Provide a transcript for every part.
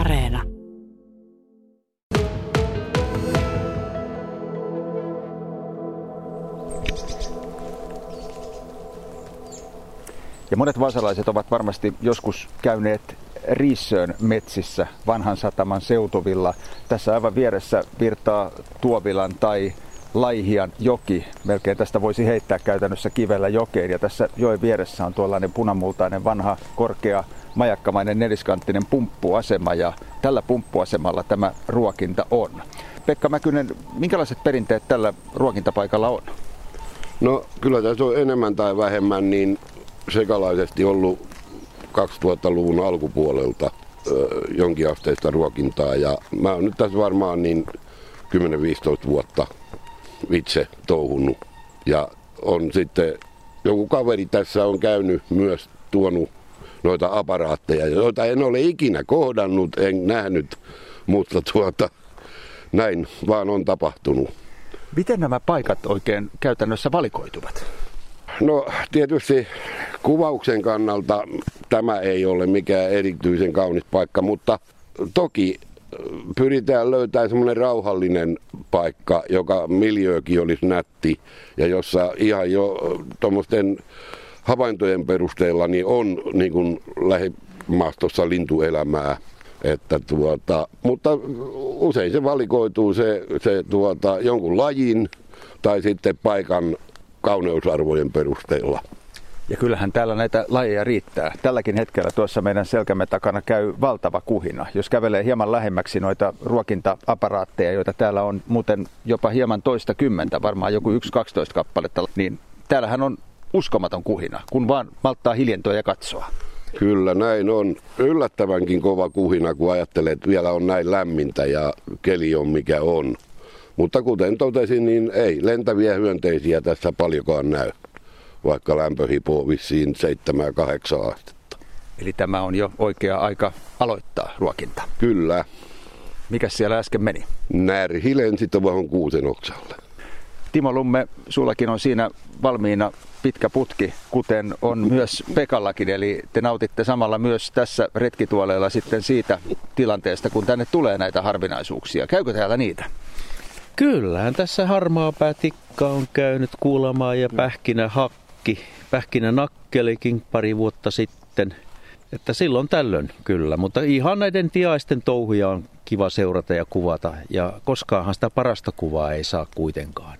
Areena. Ja monet vaasalaiset ovat varmasti joskus käyneet Riissöön metsissä vanhan sataman seutuvilla. Tässä aivan vieressä virtaa Tuovilan tai Laihian joki. Melkein tästä voisi heittää käytännössä kivellä jokeen. Ja tässä joen vieressä on tuollainen punamultainen vanha korkea majakkamainen neliskanttinen pumppuasema, ja tällä pumppuasemalla tämä ruokinta on. Pekka Mäkynen, minkälaiset perinteet tällä ruokintapaikalla on? No kyllä tässä on enemmän tai vähemmän niin sekalaisesti ollut 2000-luvun alkupuolelta jonkinasteista ruokintaa, ja mä oon nyt tässä varmaan niin 10-15 vuotta itse touhunnut, ja on sitten joku kaveri tässä on käynyt myös tuonut noita aparaatteja, joita en ole ikinä kohdannut, en nähnyt, mutta näin vaan on tapahtunut. Miten nämä paikat oikein käytännössä valikoituvat? No tietysti kuvauksen kannalta tämä ei ole mikään erityisen kaunis paikka, mutta toki pyritään löytämään semmoinen rauhallinen paikka, joka miljöökin olisi nätti ja jossa ihan jo tuommoisten havaintojen perusteella niin on niin kuin lähimaastossa lintuelämää, että mutta usein se valikoituu se jonkun lajin tai sitten paikan kauneusarvojen perusteella. Ja kyllähän täällä näitä lajeja riittää. Tälläkin hetkellä tuossa meidän selkämme takana käy valtava kuhina. Jos kävelee hieman lähemmäksi noita ruokinta-aparaatteja, joita täällä on muuten jopa hieman toista kymmentä, varmaan joku 1-12 kappaletta, niin täällähän on uskomaton kuhina, kun vaan malttaa hiljentyä ja katsoa. Kyllä näin on. Yllättävänkin kova kuhina, kun ajattelee, että vielä on näin lämmintä ja keli on mikä on. Mutta kuten totesin, niin ei lentäviä hyönteisiä tässä paljonkaan näy, vaikka lämpö hipoo vissiin 7-8 astetta. Eli tämä on jo oikea aika aloittaa ruokinta. Kyllä. Mikäs siellä äsken meni? Närhi lensi tuohon kuusen oksalle. Timo Lumme, sullakin on siinä valmiina pitkä putki, kuten on myös Pekallakin, eli te nautitte samalla myös tässä retkituoleilla sitten siitä tilanteesta, kun tänne tulee näitä harvinaisuuksia. Käykö täällä niitä? Kyllähän tässä harmaapäätikka on käynyt kuulamaan ja pähkinähakki, pähkinänakkelikin pari vuotta sitten. Että silloin tällöin kyllä, mutta ihan näiden tiaisten touhuja on kiva seurata ja kuvata, ja koskaanhan sitä parasta kuvaa ei saa kuitenkaan.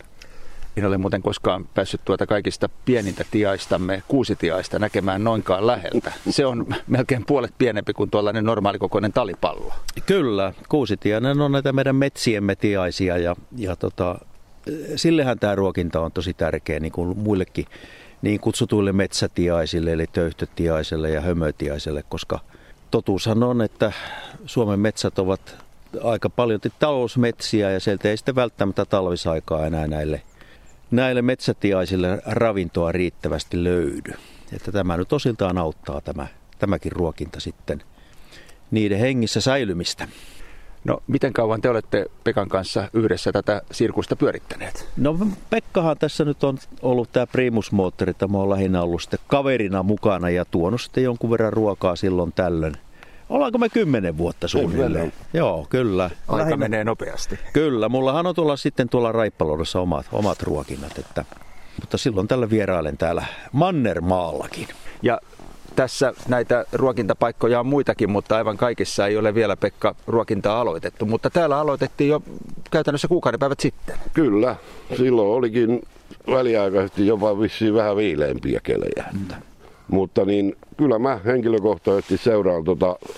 En ole muuten koskaan päässyt tuota kaikista pienintä tiaistamme, kuusitiaista, näkemään noinkaan läheltä. Se on melkein puolet pienempi kuin tuollainen normaalikokoinen talipallo. Kyllä, kuusitiainen on näitä meidän metsiemme tiaisia, ja sillehän tämä ruokinta on tosi tärkeä, niin kuin muillekin niin kutsutuille metsätiaisille, eli töyhtötiaiselle ja hömötiaiselle, koska totuushan on, että Suomen metsät ovat aika paljon talousmetsiä, ja sieltä ei sitten välttämättä talvisaikaa enää näille metsätiaisille ravintoa riittävästi löydy. Että tämä nyt osiltaan auttaa tämäkin ruokinta sitten niiden hengissä säilymistä. No miten kauan te olette Pekan kanssa yhdessä tätä sirkusta pyörittäneet? No Pekkahan tässä nyt on ollut tämä primusmoottori. Tämä on lähinnä ollut sitten kaverina mukana ja tuonut sitten jonkun verran ruokaa silloin tällöin. Ollaanko me 10 vuotta suunnilleen? Joo, kyllä. Aika menee nopeasti. Kyllä, mullahan on tuolla Raippaloudessa omat ruokinnat. Mutta silloin tällä vierailen täällä Mannermaallakin. Ja tässä näitä ruokintapaikkoja on muitakin, mutta aivan kaikissa ei ole vielä, Pekka, ruokintaa aloitettu. Mutta täällä aloitettiin jo käytännössä kuukaudenpäivät sitten. Kyllä, silloin olikin väliaikaisesti jopa vissiin vähän viileämpiä kelejä. Mutta niin, kyllä mä henkilökohtaisesti seuraan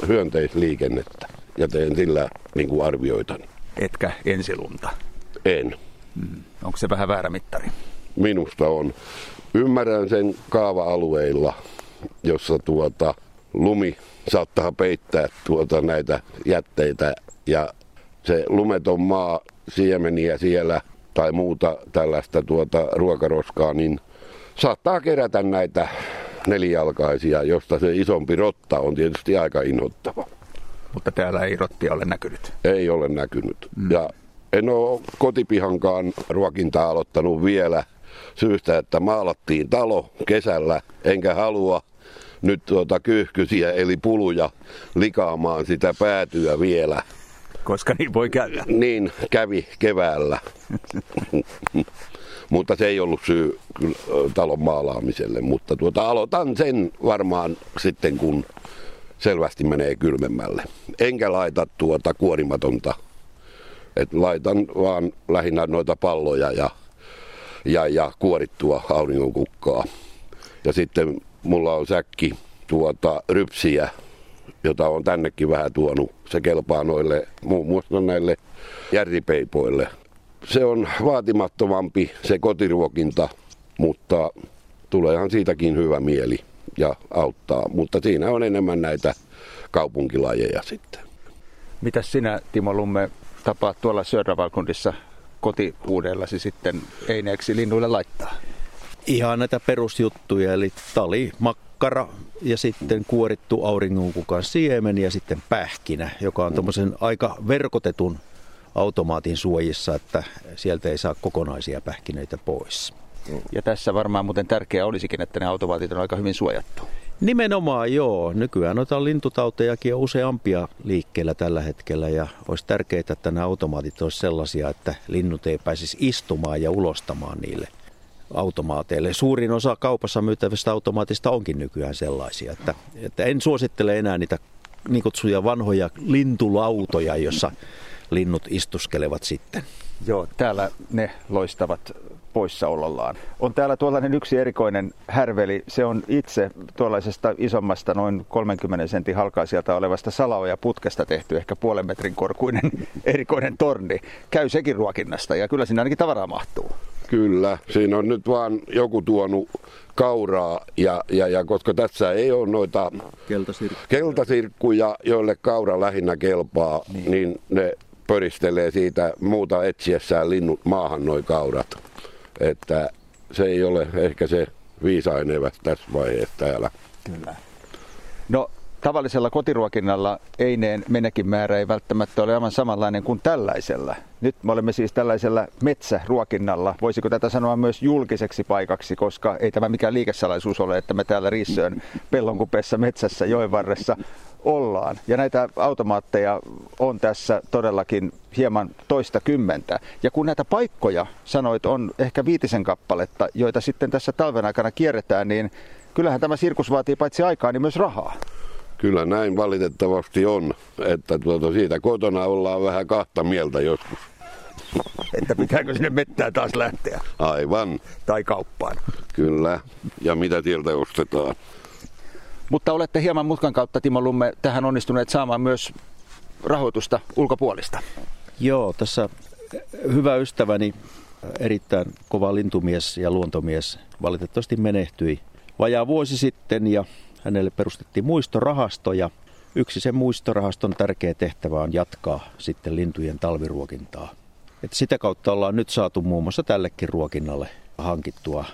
hyönteisliikennettä ja teen sillä niin kuin arvioitan. Etkä ensilunta? En. Onko se vähän väärä mittari? Minusta on. Ymmärrän sen kaava-alueilla, jossa lumi saattaa peittää näitä jätteitä, ja se lumeton maa, siemeniä siellä tai muuta tällaista ruokaroskaa, niin saattaa kerätä näitä nelijalkaisia, josta se isompi rotta on tietysti aika inhottava. Mutta täällä ei rottia ole näkynyt? Ei ole näkynyt. Ja en ole kotipihankaan ruokintaa aloittanut vielä syystä, että maalattiin talo kesällä, enkä halua nyt kyyhkysiä eli puluja likaamaan sitä päätyä vielä. Koska niin voi käydä. Niin kävi keväällä. Mutta se ei ollut syy kyllä talon maalaamiselle, mutta aloitan sen varmaan sitten, kun selvästi menee kylmemmälle. Enkä laita kuorimatonta. Et laitan vaan lähinnä noita palloja ja kuorittua auringonkukkaa. Ja sitten mulla on säkki rypsiä, jota on tännekin vähän tuonut. Se kelpaa noille, muun muassa näille järvipeipoille. Se on vaatimattomampi se kotiruokinta, mutta tuleehan siitäkin hyvä mieli ja auttaa. Mutta siinä on enemmän näitä kaupunkilajeja sitten. Mitäs sinä, Timo Lumme, tapaat tuolla Södra Vallgrundissa kotihuudeellasi sitten eineeksi linnuille laittaa? Ihan näitä perusjuttuja, eli tali, makkara ja sitten kuorittu auringonkukan siemen ja sitten pähkinä, joka on tommosen aika verkotetun automaatin suojissa, että sieltä ei saa kokonaisia pähkinöitä pois. Ja tässä varmaan muuten tärkeää olisikin, että ne automaatit on aika hyvin suojattu. Nimenomaan joo. Nykyään noita lintutautejakin on useampia liikkeellä tällä hetkellä ja olisi tärkeää, että nämä automaatit olisi sellaisia, että linnut ei pääsisi istumaan ja ulostamaan niille automaateille. Suurin osa kaupassa myytävistä automaatista onkin nykyään sellaisia, että en suosittele enää niitä niin kutsuja vanhoja lintulautoja, jossa linnut istuskelevat sitten. Joo, täällä ne loistavat poissaolollaan. On täällä tuollainen yksi erikoinen härveli. Se on itse tuollaisesta isommasta, noin 30 sentin halkaisijalta olevasta salaojaputkesta tehty, ehkä puolen metrin korkuinen erikoinen torni. Käy sekin ruokinnasta ja kyllä siinä ainakin tavaraa mahtuu. Kyllä, siinä on nyt vaan joku tuonut kauraa ja koska tässä ei ole noita keltasirkkuja, joille kaura lähinnä kelpaa, niin ne pöristelee siitä muuta etsiessään linnut maahan noi kaurat. Että se ei ole ehkä se viisain eväs tässä vaiheessa täällä. Kyllä. No tavallisella kotiruokinnalla eineen menekin määrä ei välttämättä ole aivan samanlainen kuin tällaisella. Nyt me olemme siis tällaisella metsäruokinnalla. Voisiko tätä sanoa myös julkiseksi paikaksi, koska ei tämä mikään liikesalaisuus ole, että me täällä Riissöön pellonkupeessa metsässä joen varressa ollaan. Ja näitä automaatteja on tässä todellakin hieman toista kymmentä. Ja kun näitä paikkoja, sanoit, on ehkä viitisen kappaletta, joita sitten tässä talven aikana kierretään, niin kyllähän tämä sirkus vaatii paitsi aikaa, niin myös rahaa. Kyllä näin valitettavasti on, että siitä kotona ollaan vähän kahta mieltä joskus. Että pitääkö sinne mettään taas lähteä? Aivan. Tai kauppaan. Kyllä. Ja mitä tieltä ostetaan? Mutta olette hieman mutkan kautta, Timo Lumme, tähän onnistuneet saamaan myös rahoitusta ulkopuolista. Joo, tässä hyvä ystäväni, erittäin kova lintumies ja luontomies, valitettavasti menehtyi vajaa vuosi sitten ja hänelle perustettiin muistorahasto ja yksi sen muistorahaston tärkeä tehtävä on jatkaa sitten lintujen talviruokintaa. Et sitä kautta ollaan nyt saatu muun muassa tällekin ruokinnalle hankittua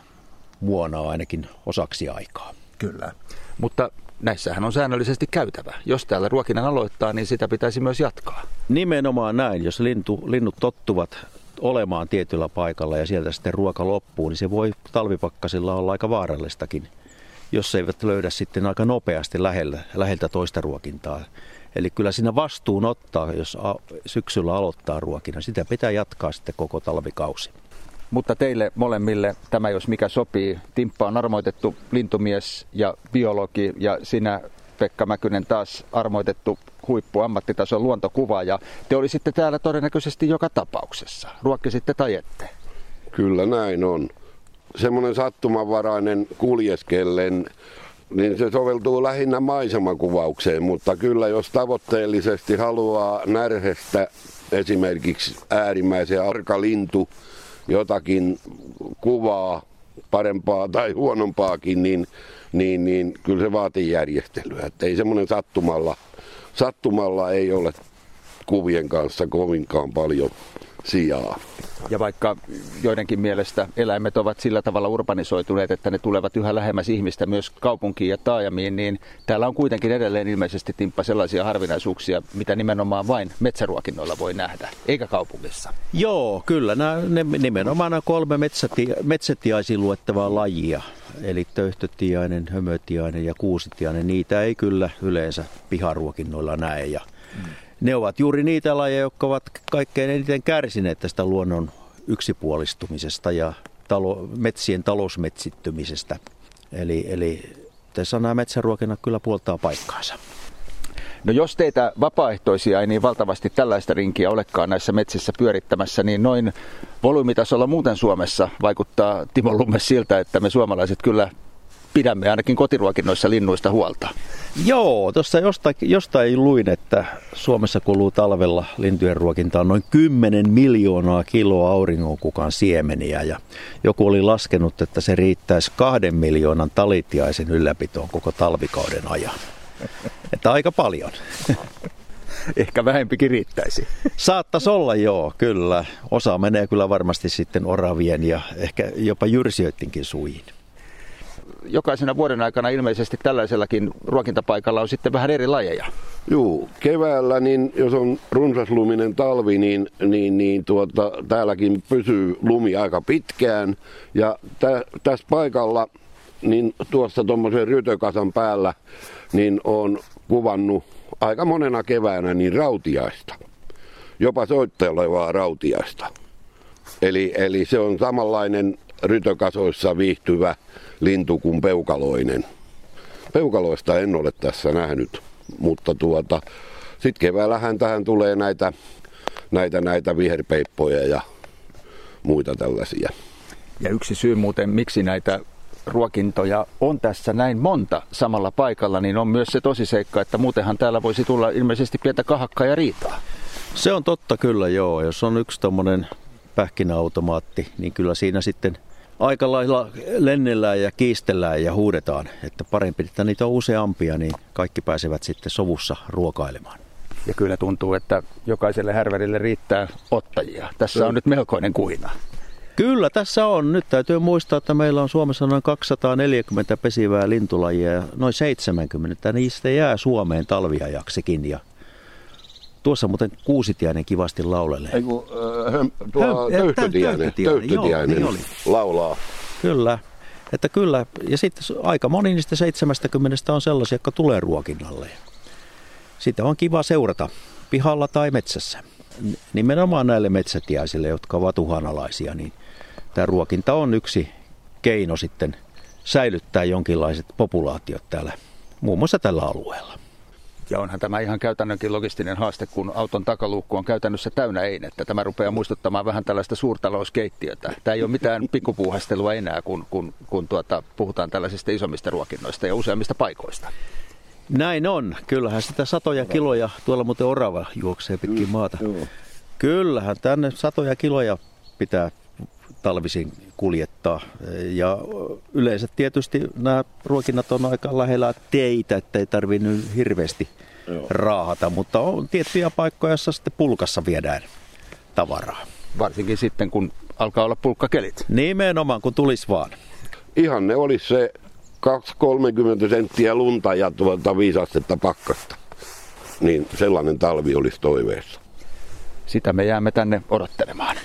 vuonaa ainakin osaksi aikaa. Kyllä, mutta näissähän on säännöllisesti käytävä. Jos täällä ruokinnan aloittaa, niin sitä pitäisi myös jatkaa. Nimenomaan näin. Jos linnut tottuvat olemaan tietyllä paikalla ja sieltä sitten ruoka loppuu, niin se voi talvipakkasilla olla aika vaarallistakin, jos eivät löydä sitten aika nopeasti läheltä toista ruokintaa. Eli kyllä siinä vastuun ottaa, jos syksyllä aloittaa ruokinnan. Sitä pitää jatkaa sitten koko talvikausi. Mutta teille molemmille tämä, jos mikä sopii. Timppa on armoitettu lintumies ja biologi ja sinä, Pekka Mäkynen, taas armoitettu huippuammattitason luontokuvaaja. Te olisitte täällä todennäköisesti joka tapauksessa. Ruokkisitte tai ette? Kyllä näin on. Semmoinen sattumanvarainen kuljeskellen, niin se soveltuu lähinnä maisemakuvaukseen, mutta kyllä jos tavoitteellisesti haluaa närhestä esimerkiksi äärimmäisen arka lintu jotakin kuvaa, parempaa tai huonompaakin, niin kyllä se vaatii järjestelyä. Et ei semmoinen sattumalla ei ole kuvien kanssa kovinkaan paljon sijaa. Ja vaikka joidenkin mielestä eläimet ovat sillä tavalla urbanisoituneet, että ne tulevat yhä lähemmäs ihmistä myös kaupunkiin ja taajamiin, niin täällä on kuitenkin edelleen ilmeisesti, Timppa, sellaisia harvinaisuuksia, mitä nimenomaan vain metsäruokinnoilla voi nähdä, eikä kaupungissa. Joo, kyllä. Nämä, nimenomaan nämä kolme metsätiaisiin luettavaa lajia. eli töyhtötiainen, hömötiainen ja kuusitiainen, niitä ei kyllä yleensä piharuokinnoilla näe. Ja ne ovat juuri niitä lajeja, jotka ovat kaikkein eniten kärsineet tästä luonnon yksipuolistumisesta ja metsien talousmetsittymisestä. Eli sana metsäruokinnat kyllä puoltaa paikkaansa. No jos teitä vapaaehtoisia ei niin valtavasti tällaista rinkiä olekaan näissä metsissä pyörittämässä, niin noin volyymitasolla muuten Suomessa vaikuttaa Timo Lumme siltä, että me suomalaiset kyllä pidämme ainakin kotiruokinnoissa linnuista huolta. Joo, tuossa jostain luin, että Suomessa kuluu talvella lintujen ruokintaan noin 10 miljoonaa kiloa auringonkukan siemeniä. Ja joku oli laskenut, että se riittäisi 2 miljoonan talitiaisen ylläpitoon koko talvikauden ajan. Että aika paljon. Ehkä vähempikin riittäisi. Saattaisi olla, joo, kyllä. Osa menee kyllä varmasti sitten oravien ja ehkä jopa jyrsijöittenkin suihin. Jokaisena vuoden aikana ilmeisesti tällaisellakin ruokintapaikalla on sitten vähän eri lajeja. Joo, keväällä, niin jos on runsasluminen talvi, niin täälläkin pysyy lumi aika pitkään. Ja tässä paikalla, niin tuossa tuommoisen rytökasan päällä, niin on kuvannut aika monena keväänä niin rautiaista. Jopa soittelevaa rautiaista. Eli se on samanlainen rytökasoissa viihtyvä lintu kuin peukaloinen. Peukaloista en ole tässä nähnyt, mutta sitten keväällähän tähän tulee näitä viherpeippoja ja muita tällaisia. Ja yksi syy muuten, miksi näitä ruokintoja on tässä näin monta samalla paikalla, niin on myös se tosiseikka, että muutenhan täällä voisi tulla ilmeisesti pientä kahakkaa ja riitaa. Se on totta kyllä, joo. Jos on yksi tommonen pähkinäautomaatti, niin kyllä siinä sitten aika lailla lennellään ja kiistellään ja huudetaan. Että parempi, että niitä on useampia, niin kaikki pääsevät sitten sovussa ruokailemaan. Ja kyllä tuntuu, että jokaiselle härverille riittää ottajia. Tässä on nyt melkoinen kuina. Kyllä, tässä on. Nyt täytyy muistaa, että meillä on Suomessa noin 240 pesivää lintulajia ja noin 70. Niistä jää Suomeen talviajaksikin. Ja tuossa muuten kuusitiainen kivasti laulelee. Eiku, töyhtötiainen joo, niin laulaa. Kyllä. Että kyllä. Ja sitten aika moni niistä 70 on sellaisia, jotka tulee ruokinnalle. Sitä on kiva seurata pihalla tai metsässä. Nimenomaan näille metsätiäisille, jotka ovat uhanalaisia, niin tämä ruokinta on yksi keino sitten säilyttää jonkinlaiset populaatiot täällä, muun muassa tällä alueella. Ja onhan tämä ihan käytännönkin logistinen haaste, kun auton takaluukku on käytännössä täynnä einettä. Tämä rupeaa muistuttamaan vähän tällaista suurtalouskeittiötä. Tämä ei ole mitään pikkupuuhastelua enää, kun puhutaan tällaisista isommista ruokinnoista ja useammista paikoista. Näin on. Kyllähän sitä satoja kiloja, tuolla muuten orava juoksee pitkin maata. Kyllähän tänne satoja kiloja pitää talvisin kuljettaa. Ja yleensä tietysti nämä ruokinnat on aika lähellä teitä, ettei tarvitse nyt hirveästi raahata. Mutta on tiettyjä paikkoja, joissa sitten pulkassa viedään tavaraa. Varsinkin sitten, kun alkaa olla pulkkakelit. Nimenomaan, kun tulisi vaan. Ihan ne olisi se 20-30 senttiä lunta ja 5 astetta pakkasta. Niin sellainen talvi olisi toiveessa. Sitä me jäämme tänne odottelemaan.